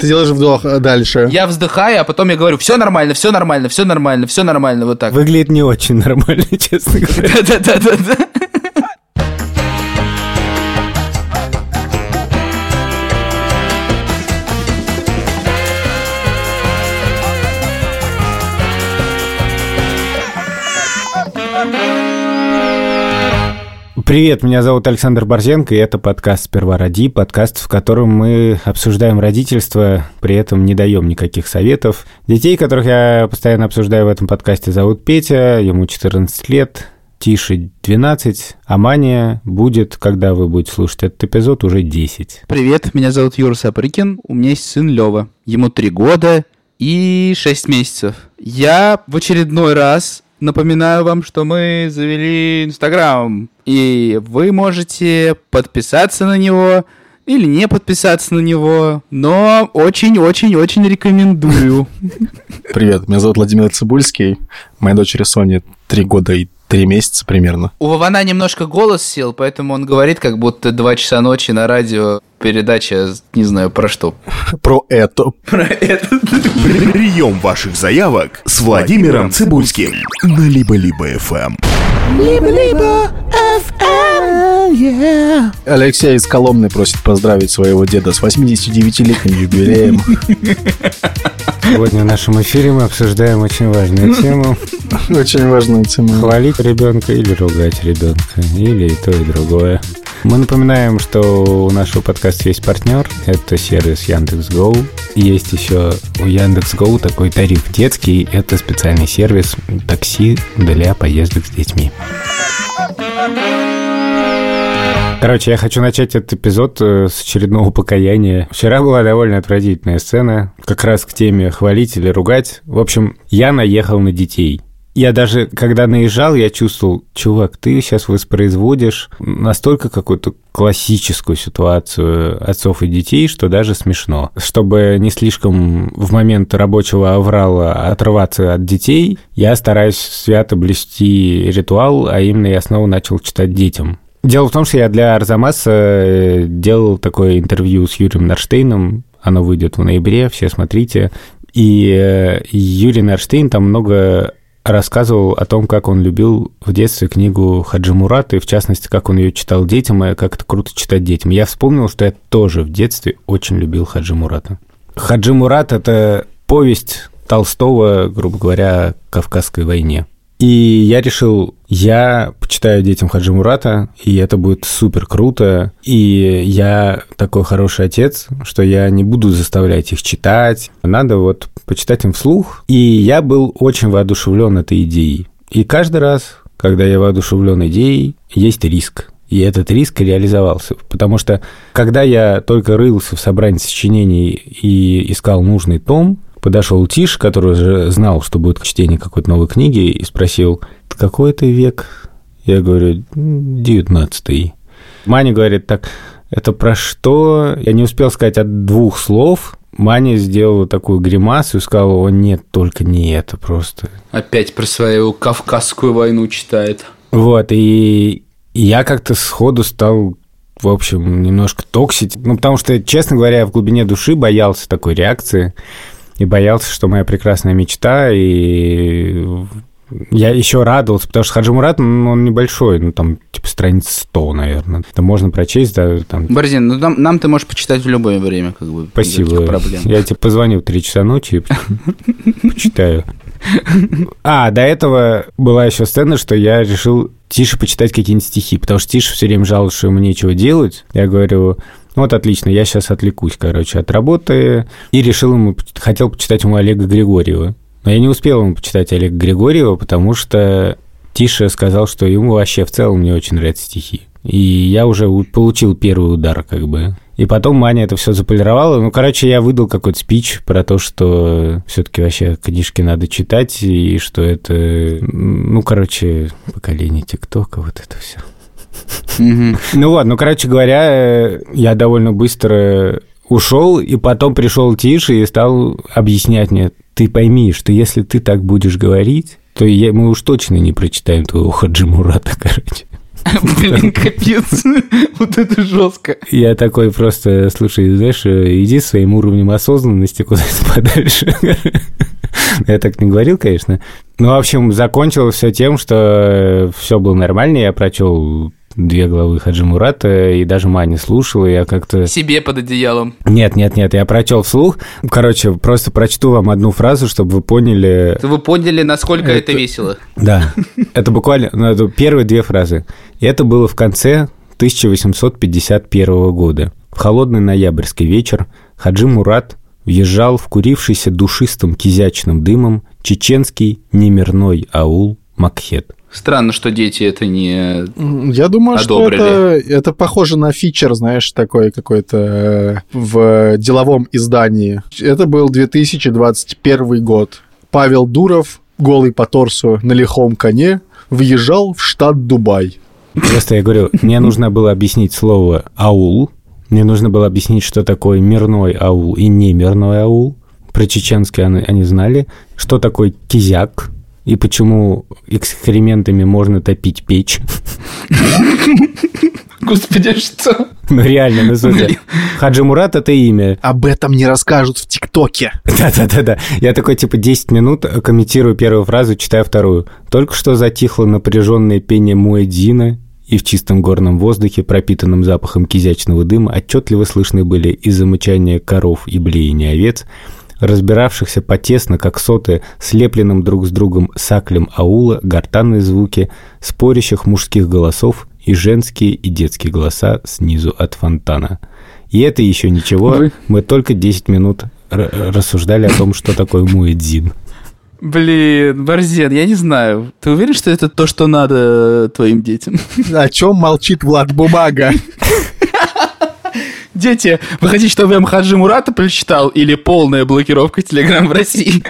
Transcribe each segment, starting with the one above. Ты делаешь вдох, а дальше? Я вздыхаю, а потом я говорю, все нормально, вот так. Выглядит не очень нормально, честно говоря. Да-да-да-да-да. Привет, меня зовут Александр Борзенко, и это подкаст «Сперва роди», подкаст, в котором мы обсуждаем родительство, при этом не даем никаких советов. Детей, которых я постоянно обсуждаю в этом подкасте, зовут Петя, ему 14 лет, Тише 12, а Мания будет, когда вы будете слушать этот эпизод, уже 10. Привет, меня зовут Юра Сапрыкин, у меня есть сын Лёва, ему 3 года и 6 месяцев. Я в очередной раз... Напоминаю вам, что мы завели Инстаграм, и вы можете подписаться на него или не подписаться на него, но очень-очень-очень рекомендую. Привет, меня зовут Владимир Цыбульский, моей дочери Соне 3 года и 3 месяца примерно. У Вована немножко голос сел, поэтому он говорит, как будто 2 часа ночи на радио передача, не знаю, про что. Про это. Прием ваших заявок с Владимиром Цыбульским на Либо-Либо FM. Либо-Либо FM, yeah. Алексей из Коломны просит поздравить своего деда с 89-летним юбилеем. Сегодня в нашем эфире мы обсуждаем очень важную тему. Очень важную тему. Хвалить ребенка или ругать ребенка, или и то, и другое. Мы напоминаем, что у нашего подкаста есть партнер. Это сервис Яндекс.Го. Есть еще у Яндекс.Го такой тариф детский. Это специальный сервис такси для поездок с детьми. Короче, я хочу начать этот эпизод с очередного покаяния. Вчера была довольно отвратительная сцена, как раз к теме хвалить или ругать. В общем, я наехал на детей. Я даже, когда наезжал, я чувствовал, чувак, ты сейчас воспроизводишь настолько какую-то классическую ситуацию отцов и детей, что даже смешно. Чтобы не слишком в момент рабочего аврала оторваться от детей, я стараюсь свято блюсти ритуал, а именно я снова начал читать детям. Дело в том, что я для Арзамаса делал такое интервью с Юрием Норштейном, оно выйдет в ноябре, все смотрите. И Юрий Норштейн там много... рассказывал о том, как он любил в детстве книгу Хаджи-Мурата, и в частности, как он ее читал детям, и как это круто читать детям. Я вспомнил, что я тоже в детстве очень любил Хаджи-Мурата. Хаджи-Мурат – это повесть Толстого, грубо говоря, о Кавказской войне. И я решил, я почитаю детям Хаджи-Мурата, и это будет супер круто, и я такой хороший отец, что я не буду заставлять их читать, надо вот почитать им вслух. И я был очень воодушевлен этой идеей. И каждый раз, когда я воодушевлен идеей, есть риск. И этот риск реализовался, потому что когда я только рылся в собрании сочинений и искал нужный том, подошел Тиш, который уже знал, что будет чтение какой-то новой книги, и спросил, какой это век? Я говорю, 19-й. Маня говорит так, это про что? Я не успел сказать от 2 слов. Маня сделала такую гримасу и сказала, о нет, только не это просто. Опять про свою Кавказскую войну читает. Вот, и я как-то сходу стал... в общем, немножко токсить. Ну, потому что, честно говоря, я в глубине души боялся такой реакции. И боялся, что моя прекрасная мечта. И я еще радовался, потому что Хаджи-Мурат, он небольшой. Ну, там, типа, страниц 100, наверное. Это можно прочесть, да. Там... Борзин, ну, нам ты можешь почитать в любое время, как бы. Спасибо. Я тебе позвоню в 3 часа ночи и почитаю. А, до этого была еще сцена, что я решил Тише почитать какие-нибудь стихи, потому что Тише все время жаловался, что ему нечего делать. Я говорю, вот отлично, я сейчас отвлекусь, короче, от работы. И решил ему, хотел почитать ему Олега Григорьева. Но я не успел ему почитать Олега Григорьева, потому что Тише сказал, что ему вообще в целом не очень нравятся стихи. И я уже получил первый удар, как бы. И потом Маня это все заполировала. Ну, короче, я выдал какой-то спич про то, что все-таки вообще книжки надо читать, и что это, ну, короче, поколение ТикТока, вот это все. Ну вот, ну, короче говоря, я довольно быстро ушел, и потом пришел Тише и стал объяснять мне, ты пойми, что если ты так будешь говорить, то мы уж точно не прочитаем твоего Хаджи-Мурата, короче. Блин, капец. Вот это жестко. Я такой просто, слушай, знаешь, иди своим уровнем осознанности куда-то подальше. Я так не говорил, конечно. Ну, в общем, закончилось все тем, что все было нормально. Я прочел 2 главы Хаджи-Мурата, и даже Маня слушала, я как-то... Себе под одеялом. Нет, я прочел вслух. Короче, просто прочту вам одну фразу, чтобы вы поняли... Вы поняли, насколько это весело. Да. Это буквально... Ну, это первые 2 фразы. Это было в конце 1851 года. В холодный ноябрьский вечер Хаджи-Мурат въезжал в курившийся душистым кизячным дымом чеченский немирной аул Макхет. Странно, что дети это не одобрили. Я думаю, что это похоже на фичер, знаешь, такой какой-то в деловом издании. Это был 2021 год. Павел Дуров, голый по торсу, на лихом коне, въезжал в штат Дубай. Просто я говорю, мне нужно было объяснить слово «аул», мне нужно было объяснить, что такое мирной аул и немирной аул. Про чеченский они знали. Что такое кизяк? И почему экскрементами можно топить печь? Господи, что? Ну, реально, на суде. Хаджи-Мурат – это имя. Об этом не расскажут в ТикТоке. Да-да-да. Я такой, типа, 10 минут комментирую первую фразу, читаю вторую. Только что затихло напряженное пение муэдзина, и в чистом горном воздухе, пропитанном запахом кизячного дыма, отчетливо слышны были и замычания коров, и блеяние овец, разбиравшихся потесно, как соты, слепленным друг с другом саклем аула, гортанные звуки, спорящих мужских голосов и женские и детские голоса снизу от фонтана. И это еще ничего, мы только 10 минут рассуждали о том, что такое муэдзин. Блин, Борзен, я не знаю. Ты уверен, что это то, что надо твоим детям? О чем молчит Влад Бумага? Дети, вы хотите, чтобы я Хаджи-Мурата прочитал или полная блокировка Телеграм в России?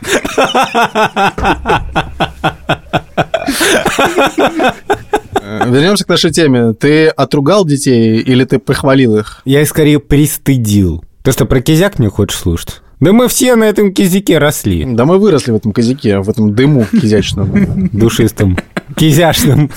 Вернемся к нашей теме. Ты отругал детей или ты похвалил их? Я их скорее пристыдил. То, что про кизяк не хочешь слушать? Да мы все на этом кизяке росли. Да мы выросли в этом кизяке, в этом дыму кизячном. Душистом. Кизяшном.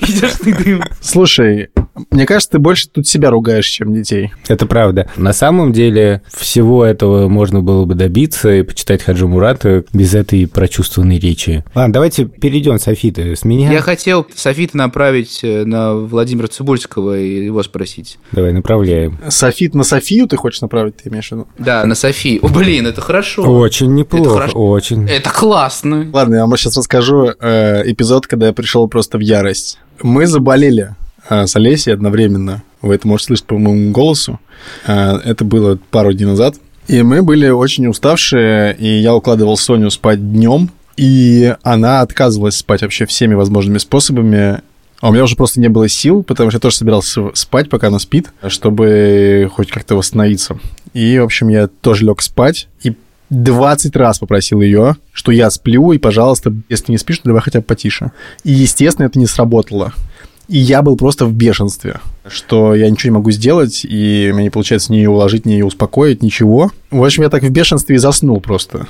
Кизяшный дым. Слушай, мне кажется, ты больше тут себя ругаешь, чем детей. Это правда. На самом деле, всего этого можно было бы добиться и почитать Хаджи-Мурата без этой прочувствованной речи. Ладно, давайте перейдем с Софиты. С меня. Я хотел Софита направить на Владимира Цыбульского и его спросить. Давай, направляем. Софит на Софию ты хочешь направить, ты имеешь в виду? Да, на Софию. О, блин, это хорошо. Очень неплохо, очень. Это классно. Ладно, я вам сейчас расскажу эпизод, когда я пришел просто в ярость. Мы заболели с Олесей одновременно. Вы это можете слышать по моему голосу. Это было пару дней назад. И мы были очень уставшие, и я укладывал Соню спать днем, и она отказывалась спать вообще всеми возможными способами. А у меня уже просто не было сил, потому что я тоже собирался спать, пока она спит, чтобы хоть как-то восстановиться. И, в общем, я тоже лег спать, и 20 раз попросил ее, что я сплю, и, пожалуйста, если ты не спишь, то давай хотя бы потише. И, естественно, это не сработало. И я был просто в бешенстве, что я ничего не могу сделать, и мне не получается ни ее уложить, ни ее успокоить, ничего. В общем, я так в бешенстве и заснул просто.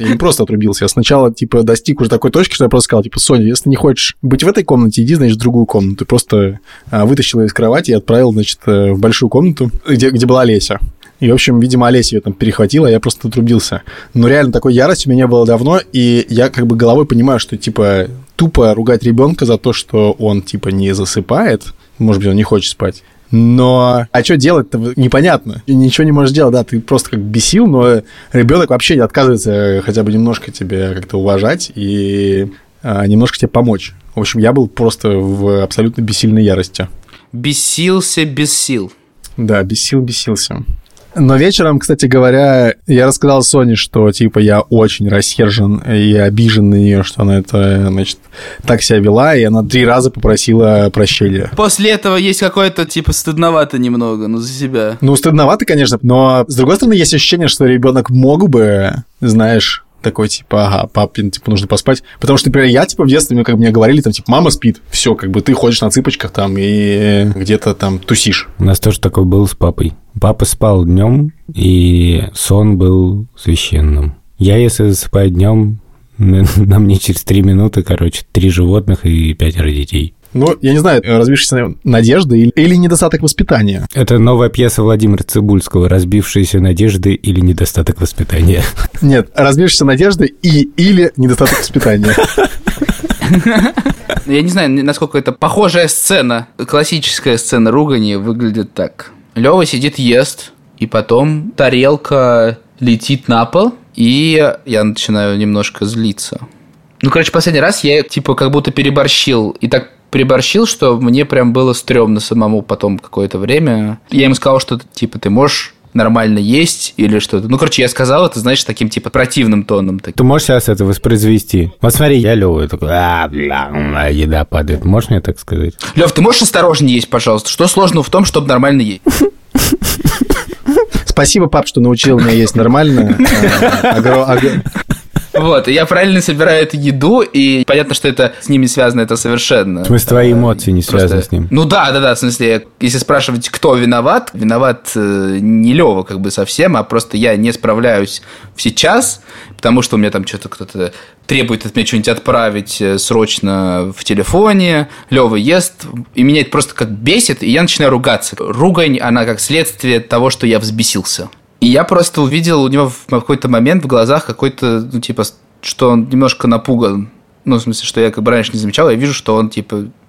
Я не просто отрубился. Я сначала, типа, достиг уже такой точки, что я просто сказал, типа, Соня, если не хочешь быть в этой комнате, иди, значит, в другую комнату. И просто вытащил ее из кровати и отправил, значит, в большую комнату, где была Олеся. И, в общем, видимо, Олеся ее там перехватила, а я просто отрубился. Но реально такой ярости у меня было давно, и я как бы головой понимаю, что, типа, тупо ругать ребенка за то, что он, типа, не засыпает. Может быть, он не хочет спать. Но а что делать-то непонятно. И ничего не можешь делать, да, ты просто как бесил, но ребенок вообще отказывается хотя бы немножко тебя как-то уважать и немножко тебе помочь. В общем, я был просто в абсолютно бессильной ярости. Бесился без сил. Да, бесился. Но вечером, кстати говоря, я рассказал Соне, что, типа, я очень рассержен и обижен на нее, что она это, значит, так себя вела, и она 3 раза попросила прощения. После этого есть какое-то, типа, стыдновато немного, ну, за себя. Ну, стыдновато, конечно, но, с другой стороны, есть ощущение, что ребенок мог бы, знаешь... Такой, типа, ага, папин, типа, нужно поспать. Потому что, например, я, типа, в детстве, как мне говорили, там, типа, мама спит, все, как бы, ты ходишь на цыпочках там и где-то там тусишь. У нас тоже такое было с папой. Папа спал днем, и сон был священным. Я, если засыпаю днем, на мне через 3 минуты, короче, 3 животных и 5 детей. Ну, я не знаю, разбившаяся надежда или недостаток воспитания. Это новая пьеса Владимира Цыбульского «Разбившиеся надежды или недостаток воспитания». Нет, «Разбившиеся надежды или недостаток воспитания». Я не знаю, насколько это похожая сцена, классическая сцена ругани выглядит так. Лёва сидит, ест, и потом тарелка летит на пол, и я начинаю немножко злиться. Ну, короче, последний раз я, как будто переборщил. И так переборщил, что мне прям было стрёмно самому потом какое-то время. Я ему сказал, что, ты можешь нормально есть или что-то. Ну, короче, я сказал это, знаешь, таким, противным тоном. Ты можешь сейчас это воспроизвести? Вот смотри, я Лёва, я такой, еда падает. Можешь мне так сказать? Лёв, ты можешь осторожнее есть, пожалуйста? Что сложного в том, чтобы нормально есть? Спасибо, пап, что научил меня есть нормально. Вот, и я правильно собираю эту еду, и понятно, что это с ними связано, это совершенно. В смысле, твои эмоции не связаны с ним? Ну да, в смысле, если спрашивать, кто виноват не Лёва совсем, а просто я не справляюсь сейчас, потому что у меня там что-то кто-то требует от меня что-нибудь отправить срочно в телефоне, Лёва ест, и меня это просто бесит, и я начинаю ругаться. Ругань, она как следствие того, что я взбесился. И я просто увидел у него в какой-то момент в глазах какой-то, что он немножко напуган. Ну, в смысле, что я раньше не замечал, я вижу, что он,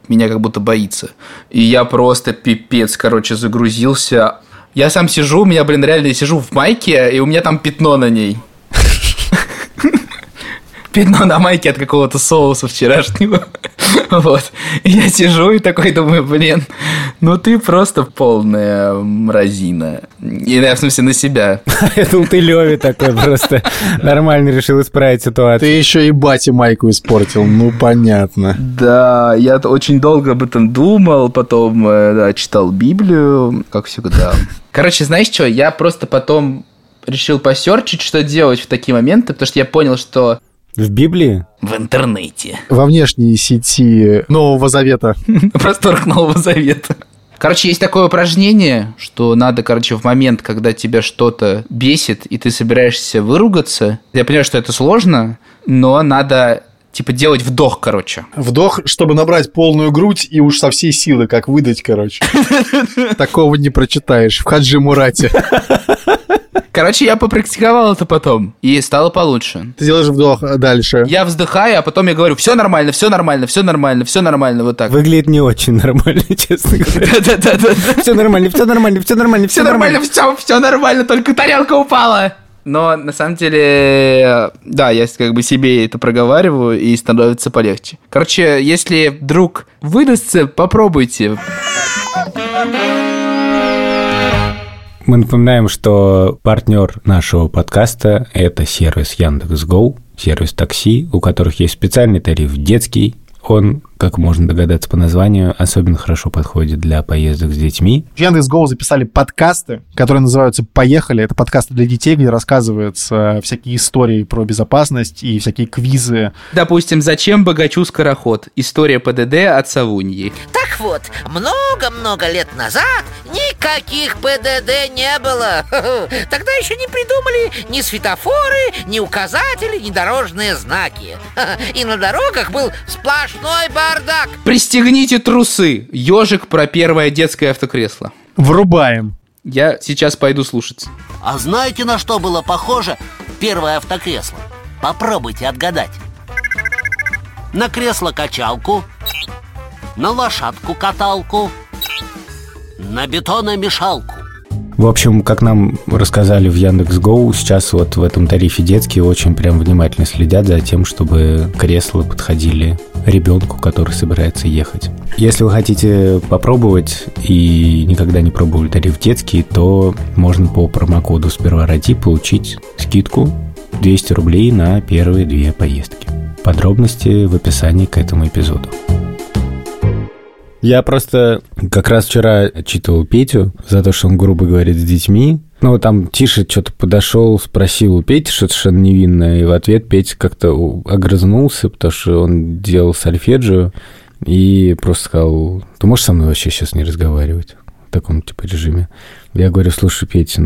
меня как будто боится. И я просто пипец, загрузился. Я сам сижу, реально сижу в майке, и у меня там пятно на ней. Пятно на майке от какого-то соуса вчерашнего. Вот. И я сижу и такой думаю, ну ты просто полная мразина. Я, на себя. Я думал, ты Лёве такой просто нормально решил исправить ситуацию. Ты еще и бате майку испортил, ну понятно. Да, я очень долго об этом думал, потом читал Библию, как всегда. Короче, знаешь что, я просто потом решил посерчить, что делать в такие моменты, потому что я понял, что... В Библии? В интернете. Во внешней сети Нового Завета. Просторах Нового Завета. Короче, есть такое упражнение, что надо, в момент, когда тебя что-то бесит, и ты собираешься выругаться. Я понимаю, что это сложно, но надо, делать вдох, Вдох, чтобы набрать полную грудь и уж со всей силы, как выдать, Такого не прочитаешь в Хаджи-Мурате. Я попрактиковал это потом, и стало получше. Ты делаешь вдох, а дальше? Я вздыхаю, а потом я говорю, все нормально, вот так. Выглядит не очень нормально, честно говоря. Да. Все нормально, только тарелка упала. Но, на самом деле, да, я себе это проговариваю, и становится полегче. Если вдруг выдастся, попробуйте. Мы напоминаем, что партнер нашего подкаста – это сервис Яндекс.Го, сервис такси, у которых есть специальный тариф детский. Он, как можно догадаться по названию, особенно хорошо подходит для поездок с детьми. В Яндекс.Го записали подкасты, которые называются «Поехали». Это подкасты для детей, где рассказываются всякие истории про безопасность и всякие квизы. Допустим, «Зачем богачу скороход? История ПДД от Савуньи». Так вот, много-много лет назад никаких ПДД не было. Тогда еще не придумали ни светофоры, ни указатели, ни дорожные знаки. И на дорогах был сплошной бардак. Пристегните трусы. Ёжик про первое детское автокресло. Врубаем. Я сейчас пойду слушать. А знаете, на что было похоже первое автокресло? Попробуйте отгадать. На кресло-качалку, на лошадку-каталку, на бетономешалку. В общем, как нам рассказали в Яндекс.Го, сейчас в этом тарифе детские очень прям внимательно следят за тем, чтобы кресла подходили ребенку, который собирается ехать. Если вы хотите попробовать и никогда не пробовали тариф детский, то можно по промокоду «Сперва ради» получить скидку 200 рублей на первые 2 поездки. Подробности в описании к этому эпизоду. Я просто как раз вчера отчитывал Петю за то, что он грубо говорит с детьми. Ну, там Тиша что-то подошел, спросил у Пети что-то совершенно невинное, и в ответ Петя как-то огрызнулся, потому что он делал сольфеджио, и просто сказал, ты можешь со мной вообще сейчас не разговаривать в таком режиме? Я говорю, слушай, Петя,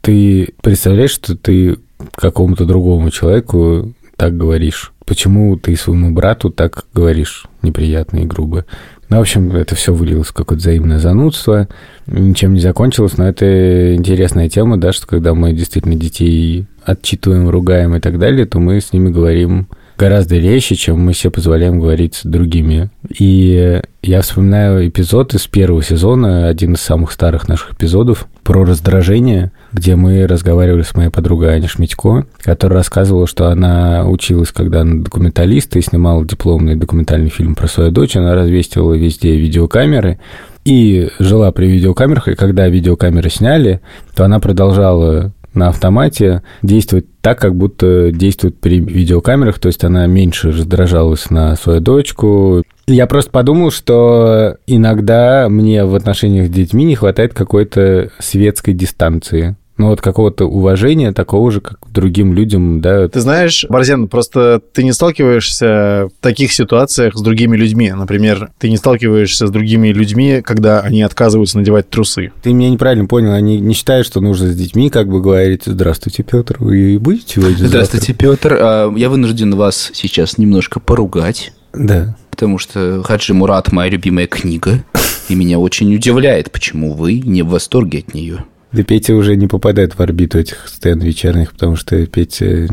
ты представляешь, что ты какому-то другому человеку так говоришь? Почему ты своему брату так говоришь неприятно и грубо? Ну, в общем, это все вылилось в какое-то взаимное занудство, ничем не закончилось, но это интересная тема, да, что когда мы действительно детей отчитываем, ругаем и так далее, то мы с ними говорим гораздо резче, чем мы себе позволяем говорить с другими. И я вспоминаю эпизод из первого сезона, один из самых старых наших эпизодов, про раздражение, где мы разговаривали с моей подругой Аней Шметько, которая рассказывала, что она училась, когда она документалист, и снимала дипломный документальный фильм про свою дочь, она развесила везде видеокамеры и жила при видеокамерах, и когда видеокамеры сняли, то она продолжала на автомате действовать так, как будто действует при видеокамерах, то есть она меньше раздражалась на свою дочку. Я просто подумал, что иногда мне в отношениях с детьми не хватает какой-то светской дистанции. Ну, вот какого-то уважения, такого же, как к другим людям, да. Ты знаешь, Борзен, просто ты не сталкиваешься в таких ситуациях с другими людьми. Например, ты не сталкиваешься с другими людьми, когда они отказываются надевать трусы. Ты меня неправильно понял. Они не считают, что нужно с детьми как бы говорить: «Здравствуйте, Петр, вы будете водить завтра?» Здравствуйте, Петр. Я вынужден вас сейчас немножко поругать. Да. Потому что «Хаджи-Мурат» – моя любимая книга. И меня очень удивляет, почему вы не в восторге от нее. Да Петя уже не попадает в орбиту этих сцен вечерних, потому что Петя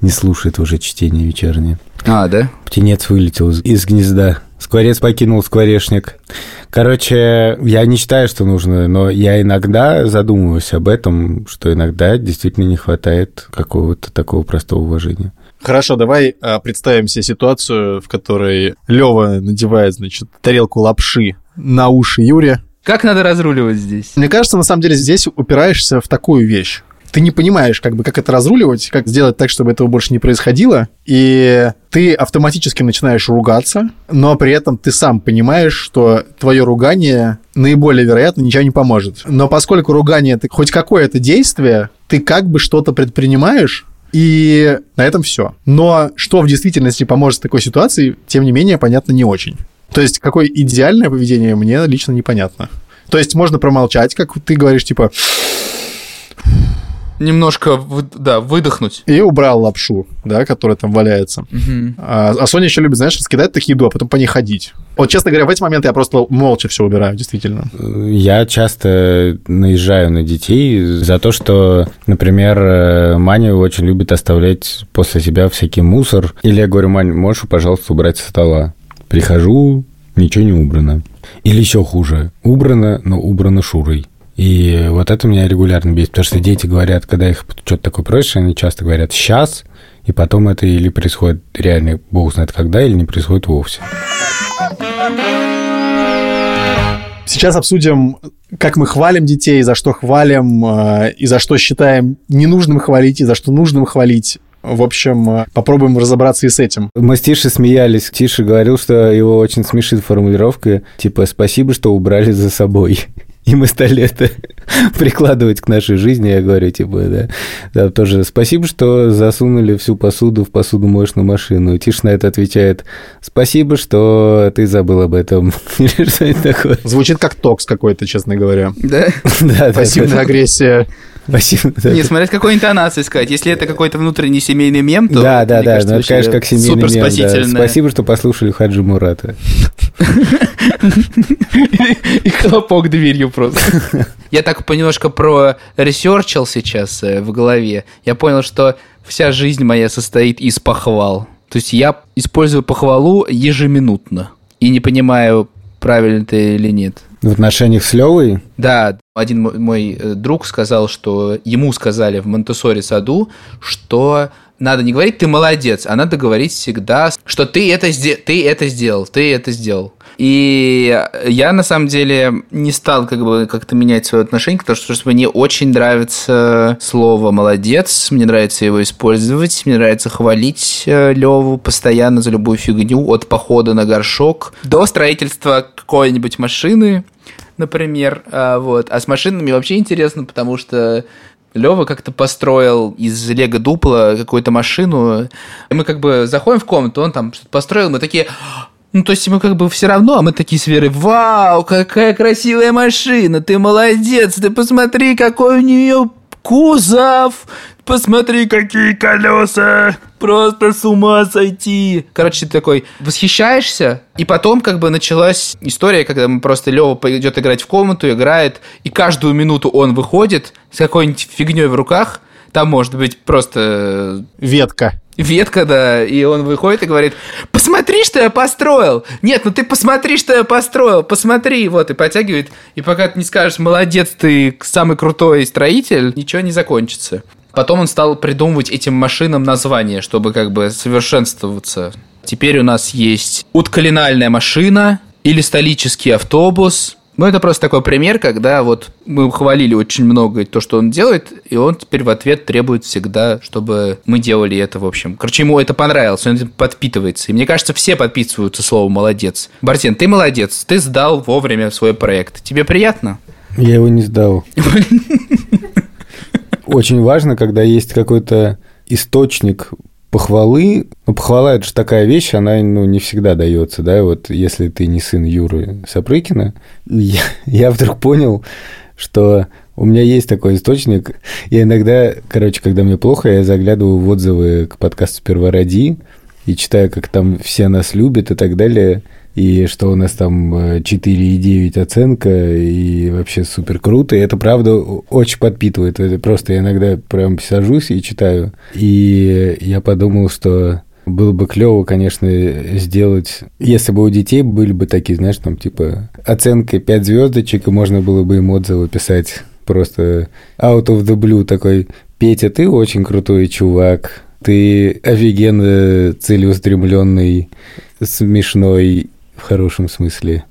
не слушает уже чтение вечернее. А, да? Птенец вылетел из гнезда. Скворец покинул скворечник. Короче, я не считаю, что нужно, но я иногда задумываюсь об этом, что иногда действительно не хватает какого-то такого простого уважения. Хорошо, давай представим себе ситуацию, в которой Лёва надевает, значит, тарелку лапши на уши Юре. Как надо разруливать здесь? Мне кажется, на самом деле здесь упираешься в такую вещь. Ты не понимаешь, как бы, как это разруливать, как сделать так, чтобы этого больше не происходило. И ты автоматически начинаешь ругаться, но при этом ты сам понимаешь, что твое ругание наиболее вероятно ничего не поможет. Но поскольку ругание, ты хоть какое-то действие, ты как бы что-то предпринимаешь, и на этом все. Но что в действительности поможет в такой ситуации, тем не менее, понятно, не очень. То есть, какое идеальное поведение, мне лично непонятно. То есть, можно промолчать, как ты говоришь, типа... Немножко, да, выдохнуть. И убрал лапшу, да, которая там валяется. Угу. А Соня еще любит, знаешь, раскидать так еду, а потом по ней ходить. Вот, честно говоря, в эти моменты я просто молча все убираю, действительно. Я часто наезжаю на детей за то, что, например, Маня очень любит оставлять после себя всякий мусор. Или я говорю: Мань, можешь, пожалуйста, убрать со стола? Прихожу, ничего не убрано. Или еще хуже. Убрано, но убрано Шурой. И вот это меня регулярно бесит, потому что дети говорят, когда их что-то такое просишь, они часто говорят «сейчас», и потом это или происходит реально, бог знает когда, или не происходит вовсе. Сейчас обсудим, как мы хвалим детей, за что хвалим, и за что считаем ненужным хвалить, и за что нужным хвалить. В общем, попробуем разобраться и с этим. Мы с Тишей смеялись. Тиша говорил, что его очень смешит формулировка, типа «спасибо, что убрали за собой». И мы стали это прикладывать к нашей жизни. Я говорю, типа, да, тоже «спасибо, что засунули всю посуду в посудомоечную машину». Тиша на это отвечает «спасибо, что ты забыл об этом». Или что-нибудь такое. Звучит как токс какой-то, честно говоря. Да? Пассивная агрессия. Не, смотря с какой интонацией сказать. Если это какой-то внутренний семейный мем, то... Да, это, конечно, как семейный мем. Суперспасительное. Спасибо, что послушали Хаджи-Мурата. И хлопок дверью просто. Я так немножко проресерчил сейчас в голове. Я понял, что вся жизнь моя состоит из похвал. То есть я использую похвалу ежеминутно. И не понимаю, правильно это или нет. В отношениях с Левой? Да. Один мой друг сказал, что ему сказали в Монтессори саду, что... Надо не говорить «ты молодец», а надо говорить всегда, что «ты это сделал». И я, на самом деле, не стал как-то менять свое отношение, потому что мне очень нравится слово «молодец», мне нравится его использовать, мне нравится хвалить Леву постоянно за любую фигню, от похода на горшок до строительства какой-нибудь машины, например. Вот. А с машинами вообще интересно, потому что... Лёва как-то построил из лего-дупла какую-то машину. И мы как бы заходим в комнату, он там что-то построил, мы такие... Ну, то есть мы как бы все равно, а мы такие с Верой: «Вау, какая красивая машина, ты молодец, ты посмотри, какой у нее кузов, посмотри, какие колеса, просто с ума сойти. Короче, ты такой восхищаешься, и потом как бы началась история, когда мы просто Лёва идет играть в комнату, играет, и каждую минуту он выходит с какой-нибудь фигней в руках, там может быть просто... Ветка, да, и он выходит и говорит: посмотри, что я построил! Нет, ну ты посмотри, что я построил! Посмотри! Вот, и подтягивает. И пока ты не скажешь: молодец, ты самый крутой строитель, ничего не закончится. Потом он стал придумывать этим машинам названия, чтобы как бы совершенствоваться. Теперь у нас есть утколинальная машина или столический автобус. Ну, это просто такой пример, когда вот мы хвалили очень много то, что он делает, и он теперь в ответ требует всегда, чтобы мы делали это, в общем. Короче, ему это понравилось, он подпитывается. И мне кажется, все подписываются словом «молодец». Борзен, ты молодец, ты сдал вовремя свой проект. Тебе приятно? Я его не сдал. Очень важно, когда есть какой-то источник похвалы. Ну, похвала – это же такая вещь, она не всегда дается, да, вот если ты не сын Юры Сапрыкина. Я вдруг понял, что у меня есть такой источник. Я иногда, когда мне плохо, я заглядываю в отзывы к подкасту «Первороди» и читаю, как там все нас любят и так далее, и что у нас там 4,9 оценка, и вообще супер круто. И это, правда, очень подпитывает. Это просто я иногда прям сажусь и читаю. И я подумал, что было бы клево, конечно, сделать... Если бы у детей были бы такие, знаешь, там, типа, оценка 5 звездочек, и можно было бы им отзывы писать просто out of the blue такой: Петя, ты очень крутой чувак, ты офигенно целеустремленный, смешной, в хорошем смысле,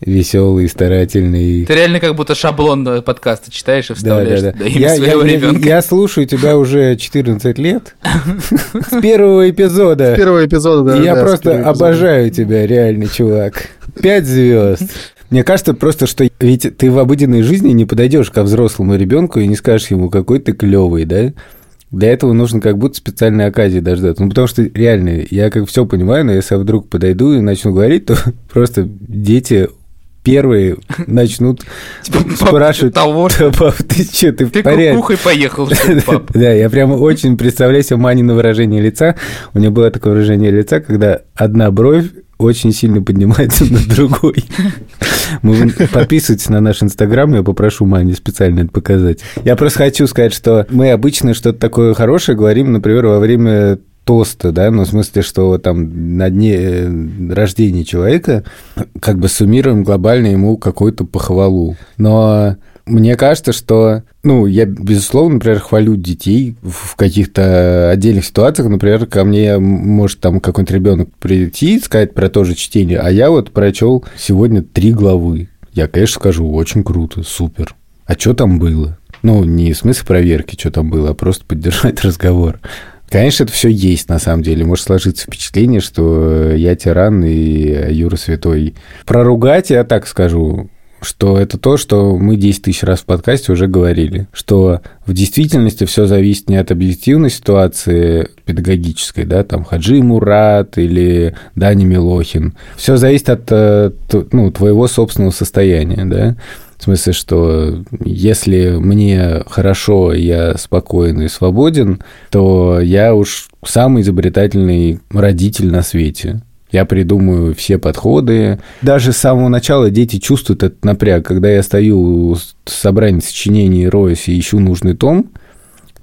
веселый, старательный. Ты реально как будто шаблон подкаста читаешь и вставляешь. Да. Я слушаю тебя уже 14 лет с первого эпизода. Я просто обожаю тебя, реально, чувак. 5 звезд. Мне кажется просто, что ведь ты в обыденной жизни не подойдешь ко взрослому ребенку и не скажешь ему: какой ты клевый, да? Для этого нужно как будто специальной оказии дождаться. Ну, потому что, реально, я как все понимаю, но если я вдруг подойду и начну говорить, то просто дети первые начнут спрашивать: пап, ты что, ты в порядке? Ты кукухой поехал, пап. Да, я прямо очень представляю себе Манино выражение лица. У меня было такое выражение лица, когда одна бровь очень сильно поднимается на другой. Подписывайтесь на наш Инстаграм, я попрошу Мане специально это показать. Я просто хочу сказать, что мы обычно что-то такое хорошее говорим, например, во время тоста, да, ну, в смысле, что там на дне рождения человека как бы суммируем глобально ему какую-то похвалу. Но мне кажется, что... Ну, я, безусловно, например, хвалю детей в каких-то отдельных ситуациях. Например, ко мне может там какой-нибудь ребенок прийти и сказать про то же чтение. А я вот прочел сегодня 3 главы. Я, конечно, скажу: очень круто, супер. А что там было? Ну, не в смысле проверки, что там было, а просто поддержать разговор. Конечно, это все есть, на самом деле. Может сложиться впечатление, что я тиран и Юра святой. Проругать я так скажу, что это то, что мы 10 тысяч раз в подкасте уже говорили, что в действительности все зависит не от объективной ситуации педагогической, да, там Хаджи-Мурат или Даня Милохин. Все зависит от твоего собственного состояния, да. В смысле, что если мне хорошо, я спокоен и свободен, то я уж самый изобретательный родитель на свете. Я придумаю все подходы. Даже с самого начала дети чувствуют этот напряг. Когда я стою в собрании сочинений, роюсь и ищу нужный том,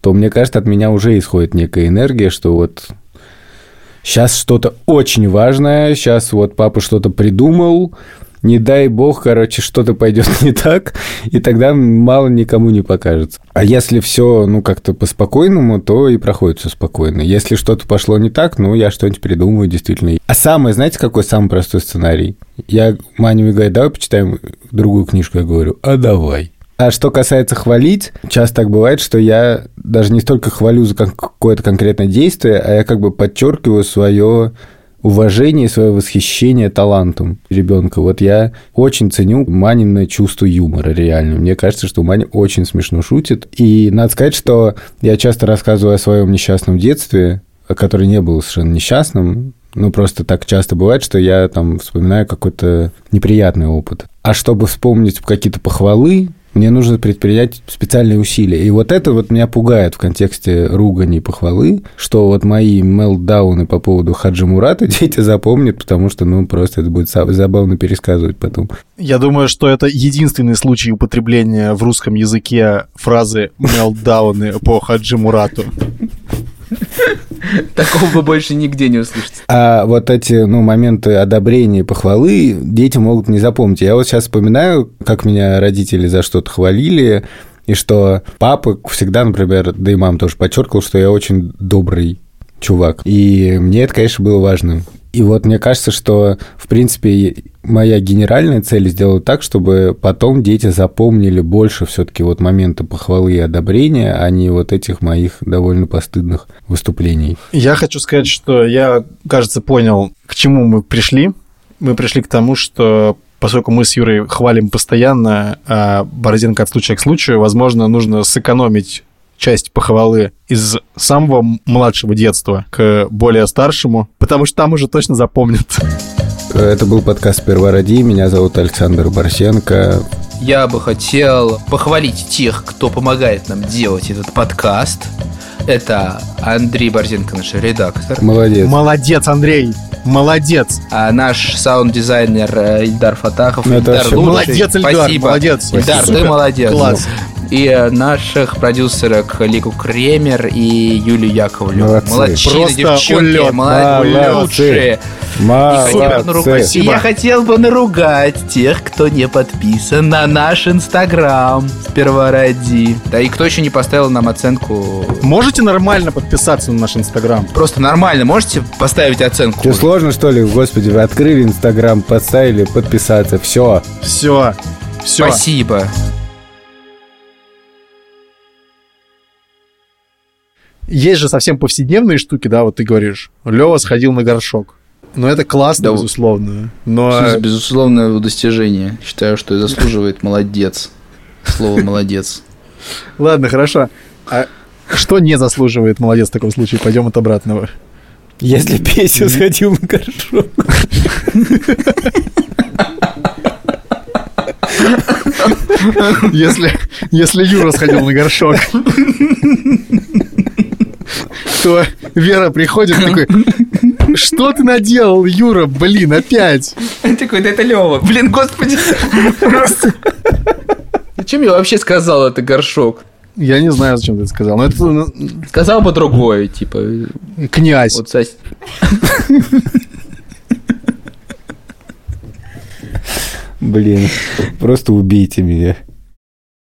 то, мне кажется, от меня уже исходит некая энергия, что вот сейчас что-то очень важное, сейчас вот папа что-то придумал, не дай бог, что-то пойдет не так, и тогда мало никому не покажется. А если все, как-то по-спокойному, то и проходит все спокойно. Если что-то пошло не так, я что-нибудь придумаю, действительно. А знаете, какой самый простой сценарий? Я Маню говорю: давай почитаем другую книжку. Я говорю: а давай. А что касается хвалить, часто так бывает, что я даже не столько хвалю за какое-то конкретное действие, а я как бы подчеркиваю свое... уважение и свое восхищение талантом ребенка. Вот я очень ценю Маниное чувство юмора, реально. Мне кажется, что Маня очень смешно шутит. И надо сказать, что я часто рассказываю о своем несчастном детстве, которое не было совершенно несчастным. Просто так часто бывает, что я там вспоминаю какой-то неприятный опыт. А чтобы вспомнить какие-то похвалы, мне нужно предпринять специальные усилия. И вот это вот меня пугает в контексте ругани и похвалы, что вот мои мелдауны по поводу Хаджи-Мурата дети запомнят, потому что, ну, просто это будет забавно пересказывать потом. Я думаю, что это единственный случай употребления в русском языке фразы «мелдауны по Хаджи-Мурату». Такого вы больше нигде не услышите. А вот эти, ну, моменты одобрения и похвалы дети могут не запомнить. Я вот сейчас вспоминаю, как меня родители за что-то хвалили, и что папа всегда, например, да и мама тоже подчеркивала, что я очень добрый чувак. И мне это, конечно, было важно. И вот мне кажется, что, в принципе, моя генеральная цель сделать так, чтобы потом дети запомнили больше все-таки вот моменты похвалы и одобрения, а не вот этих моих довольно постыдных выступлений. Я хочу сказать, что я, кажется, понял, к чему мы пришли. Мы пришли к тому, что поскольку мы с Юрой хвалим постоянно, а Борзенко от случая к случаю, возможно, нужно сэкономить часть похвалы из самого младшего детства к более старшему, потому что там уже точно запомнят. Это был подкаст «Первороди». Меня зовут Александр Борзенко. Я бы хотел похвалить тех, кто помогает нам делать этот подкаст. Это Андрей Борзенко, наш редактор. Молодец. Молодец, Андрей. Молодец. А наш саунд-дизайнер Ильдар Фатахов. Ильдар, молодец, Ильдар. Спасибо. Молодец. Ильдар, ты молодец. Класс. И наших продюсерок Лику Кремер и Юлию Яковлеву. Молодцы, девчонки, молодцы. И я хотел бы наругать тех, кто не подписан на наш инстаграм «Первороди». Да и кто еще не поставил нам оценку. Можете нормально подписаться на наш инстаграм? Просто нормально можете поставить оценку? Тебе сложно, что ли? Господи, вы открыли инстаграм, поставили подписаться. Все. Все. Все. Спасибо. Есть же совсем повседневные штуки, да, вот ты говоришь, Лёва сходил на горшок. Но это классно, да, безусловно. Но... безусловное достижение. Считаю, что и заслуживает молодец. Слово молодец. Ладно, хорошо. А что не заслуживает молодец в таком случае? Пойдем от обратного. Если Петя сходил на горшок. Если Юра сходил на горшок. Что Вера приходит такой: что ты наделал, Юра, блин, опять? Он такой: да это Лёва, блин, господи. Просто. Зачем я вообще сказал это горшок? Я не знаю, зачем ты это сказал. Но это... сказал бы другое, типа. Князь. Вот сась. Блин, просто убейте меня.